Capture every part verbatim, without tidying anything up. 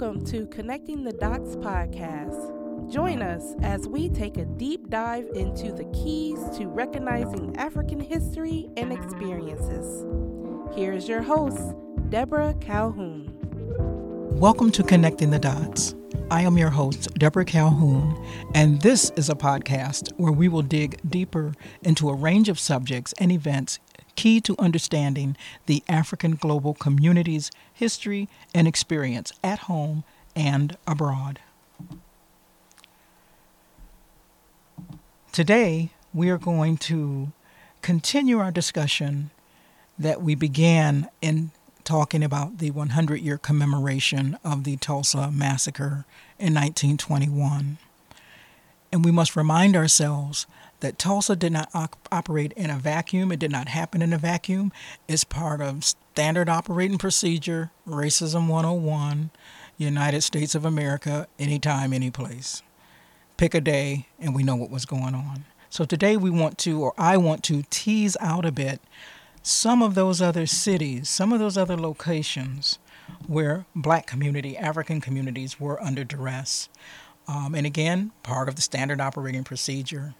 welcome to Connecting the Dots podcast. Join us as we take a deep dive into the keys to recognizing African history and experiences. Here's your host, Debra Calhoun. Welcome to Connecting the Dots. I am your host, Debra Calhoun, and this is a podcast where we will dig deeper into a range of subjects and events key to understanding the African global community's history and experience at home and abroad. Today, we are going to continue our discussion that we began in talking about the hundred-year commemoration of the Tulsa massacre in nineteen twenty-one. And we must remind ourselves that Tulsa did not op- operate in a vacuum. It did not happen in a vacuum. It's part of standard operating procedure, racism one oh one, United States of America, anytime, any place. Pick a day, and we know what was going on. So today we want to, or I want to, tease out a bit some of those other cities, some of those other locations where Black community, African communities were under duress. Um, and again, part of the standard operating procedure.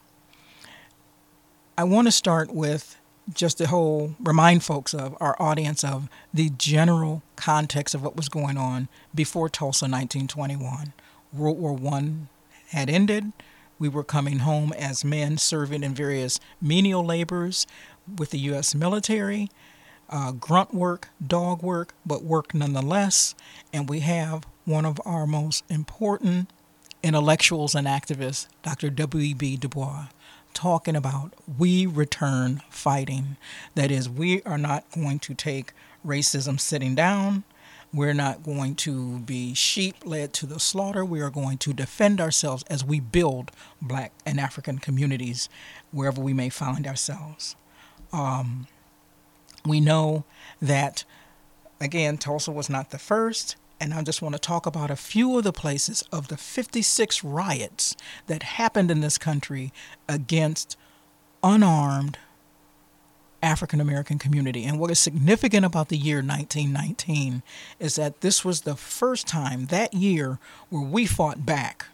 I want to start with just the whole, remind folks of, our audience of the general context of what was going on before Tulsa nineteen twenty-one. World War One had ended. We were coming home as men serving in various menial labors with the U S military, uh, grunt work, dog work, but work nonetheless. And we have one of our most important intellectuals and activists, Doctor W. E. B. Du Bois, talking about we return fighting. That is, we are not going to take racism sitting down. We're not going to be sheep led to the slaughter. We are going to defend ourselves as we build Black and African communities wherever we may find ourselves. Um, we know that, again, Tulsa was not the first. And I just want to talk about a few of the places of the fifty-six riots that happened in this country against unarmed African American community. And what is significant about the year nineteen nineteen is that this was the first time that year where we fought back,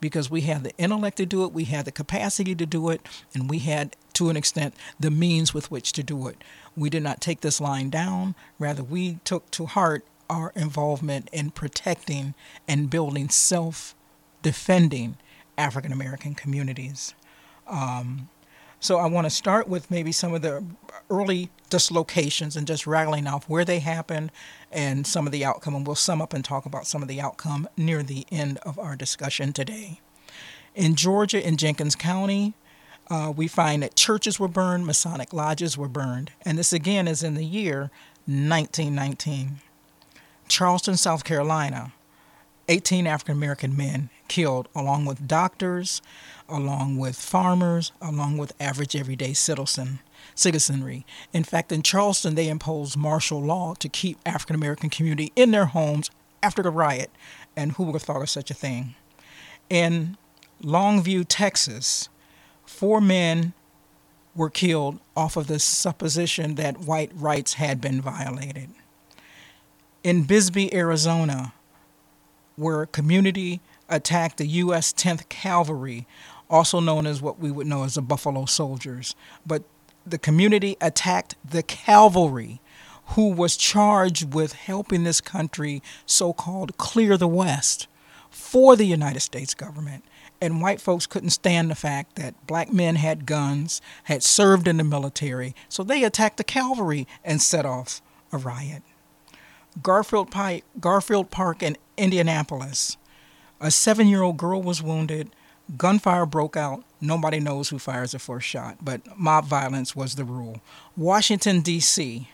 because we had the intellect to do it, we had the capacity to do it, and we had, to an extent, the means with which to do it. We did not take this line down. Rather, we took to heart our involvement in protecting and building self-defending African-American communities. Um, so I want to start with maybe some of the early dislocations and just rattling off where they happened and some of the outcome. And we'll sum up and talk about some of the outcome near the end of our discussion today. In Georgia, in Jenkins County, uh, we find that churches were burned, Masonic lodges were burned. And this again is in the year nineteen nineteen. Charleston, South Carolina, eighteen African-American men killed, along with doctors, along with farmers, along with average everyday citizen, citizenry. In fact, in Charleston, they imposed martial law to keep African-American community in their homes after the riot, and who would have thought of such a thing? In Longview, Texas, four men were killed off of the supposition that white rights had been violated. In Bisbee, Arizona, where a community attacked the U S tenth Cavalry, also known as what we would know as the Buffalo Soldiers. But the community attacked the cavalry, who was charged with helping this country so-called clear the West for the United States government. And white folks couldn't stand the fact that Black men had guns, had served in the military, so they attacked the cavalry and set off a riot. Garfield Pike, Garfield Park in Indianapolis. A seven-year-old girl was wounded. Gunfire broke out. Nobody knows who fires the first shot, but mob violence was the rule. Washington, D C,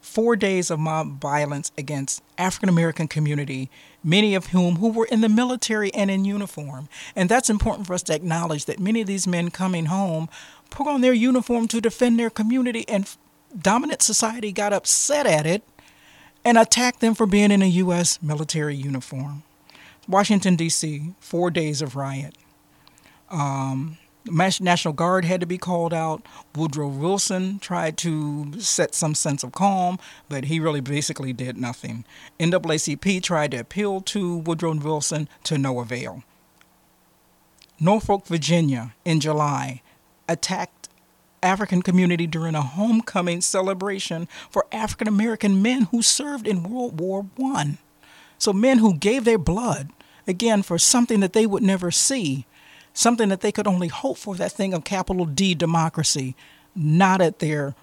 four days of mob violence against African-American community, many of whom who were in the military and in uniform. And that's important for us to acknowledge that many of these men coming home put on their uniform to defend their community, and dominant society got upset at it and attacked them for being in a U S military uniform. Washington, D C, four days of riot. Um, The National Guard had to be called out. Woodrow Wilson tried to set some sense of calm, but he really basically did nothing. N double A C P tried to appeal to Woodrow Wilson to no avail. Norfolk, Virginia, in July, attacked African community during a homecoming celebration for African American men who served in World War One. So men who gave their blood, again, for something that they would never see, something that they could only hope for, that thing of capital D democracy, not at their,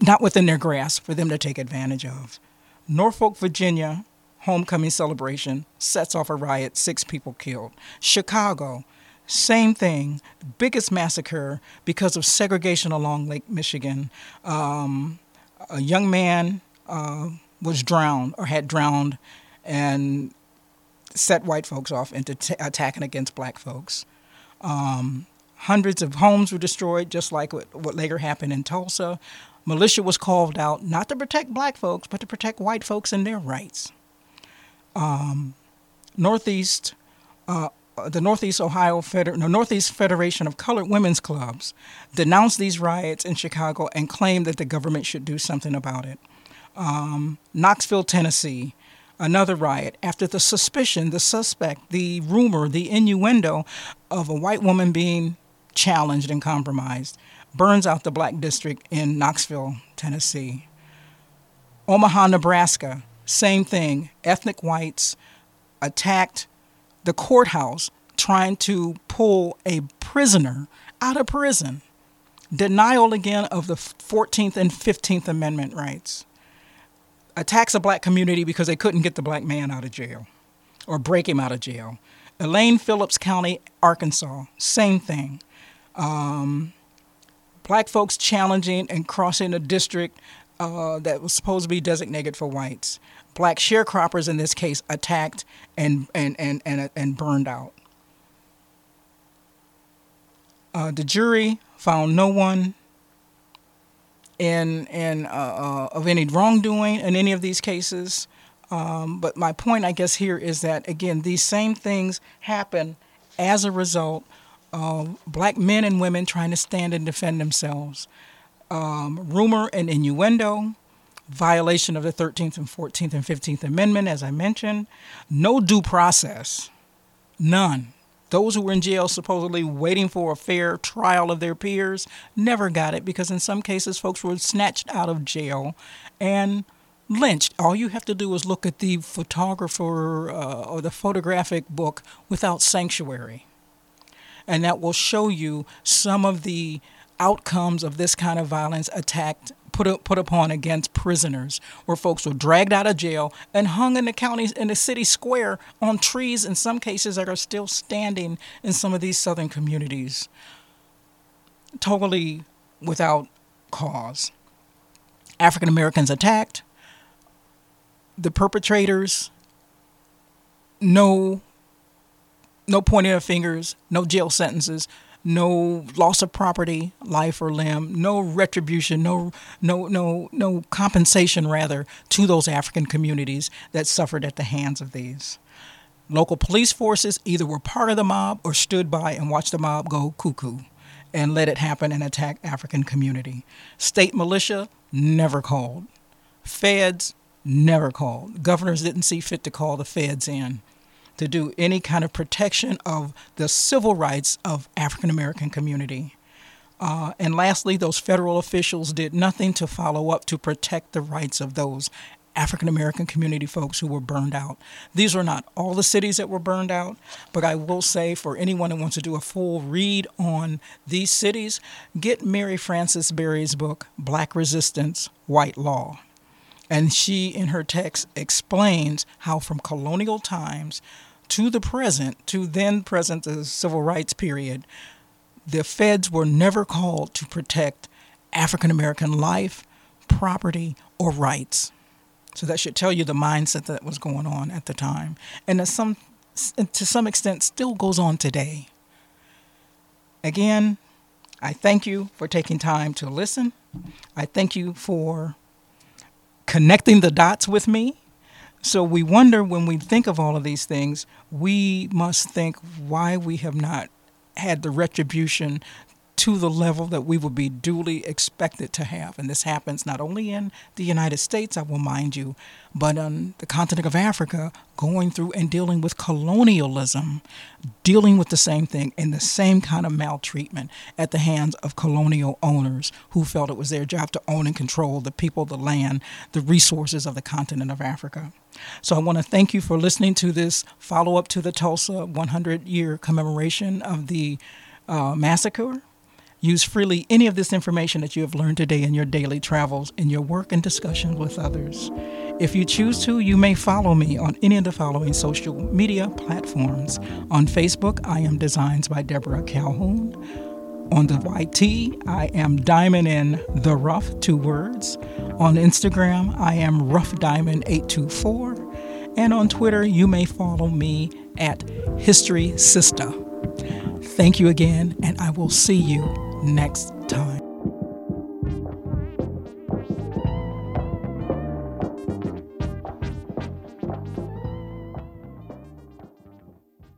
not within their grasp for them to take advantage of. Norfolk, Virginia, homecoming celebration, sets off a riot, six people killed. Chicago, same thing, biggest massacre because of segregation along Lake Michigan. Um, a young man uh, was drowned or had drowned and set white folks off into t- attacking against black folks. Um, hundreds of homes were destroyed, just like what, what later happened in Tulsa. Militia was called out, not to protect black folks, but to protect white folks and their rights. Um, Northeast, uh, the Northeast Ohio Feder- no, Northeast Federation of Colored Women's Clubs denounced these riots in Chicago and claimed that the government should do something about it. Um, Knoxville, Tennessee, another riot after the suspicion, the suspect, the rumor, the innuendo of a white woman being challenged and compromised, burns out the black district in Knoxville, Tennessee. Omaha, Nebraska. Same thing, ethnic whites attacked the courthouse trying to pull a prisoner out of prison. Denial again of the fourteenth and fifteenth Amendment rights. Attacks the black community because they couldn't get the black man out of jail or break him out of jail. Elaine Phillips County, Arkansas, same thing. Um, black folks challenging and crossing a district Uh, that was supposed to be designated for whites. Black sharecroppers in this case attacked and and and and, and burned out. Uh, the jury found no one in in uh, uh, of any wrongdoing in any of these cases. Um, but my point, I guess, here is that again, these same things happen as a result of black men and women trying to stand and defend themselves. Um, rumor and innuendo, violation of the thirteenth and fourteenth and fifteenth Amendment, as I mentioned, no due process, none. Those who were in jail supposedly waiting for a fair trial of their peers never got it because in some cases folks were snatched out of jail and lynched. All you have to do is look at the photographer uh, or the photographic book Without Sanctuary, and that will show you some of the outcomes of this kind of violence attacked, put up, put upon against prisoners, where folks were dragged out of jail and hung in the counties, in the city square, on trees in some cases that are still standing in some of these southern communities, totally without cause. African Americans attacked. The perpetrators, no, no pointing of fingers, no jail sentences, no loss of property, life or limb, no retribution, no no no no compensation rather to those African communities that suffered at the hands of these. Local police forces either were part of the mob or stood by and watched the mob go cuckoo and let it happen and attack African community. State militia never called. Feds never called. Governors didn't see fit to call the feds in to do any kind of protection of the civil rights of African American community. Uh, and lastly, those federal officials did nothing to follow up to protect the rights of those African American community folks who were burned out. These are not all the cities that were burned out, but I will say for anyone who wants to do a full read on these cities, get Mary Frances Berry's book, Black Resistance, White Law. And she, in her text, explains how from colonial times to the present, to then present the civil rights period, the feds were never called to protect African American life, property, or rights. So that should tell you the mindset that was going on at the time. And to some, to some extent still goes on today. Again, I thank you for taking time to listen. I thank you for connecting the dots with me. So we wonder when we think of all of these things, we must think why we have not had the retribution to the level that we would be duly expected to have. And this happens not only in the United States, I will mind you, but on the continent of Africa, going through and dealing with colonialism, dealing with the same thing and the same kind of maltreatment at the hands of colonial owners who felt it was their job to own and control the people, the land, the resources of the continent of Africa. So I want to thank you for listening to this follow-up to the Tulsa one hundred year commemoration of the uh, massacre. Use freely any of this information that you have learned today in your daily travels, in your work and discussion with others. If you choose to, you may follow me on any of the following social media platforms. On Facebook, I am Designs by Debra Calhoun. On the Y T, I am Diamond in the Rough, two words. On Instagram, I am Rough Diamond eight two four. And on Twitter, you may follow me at History Sister. Thank you again, and I will see you next time.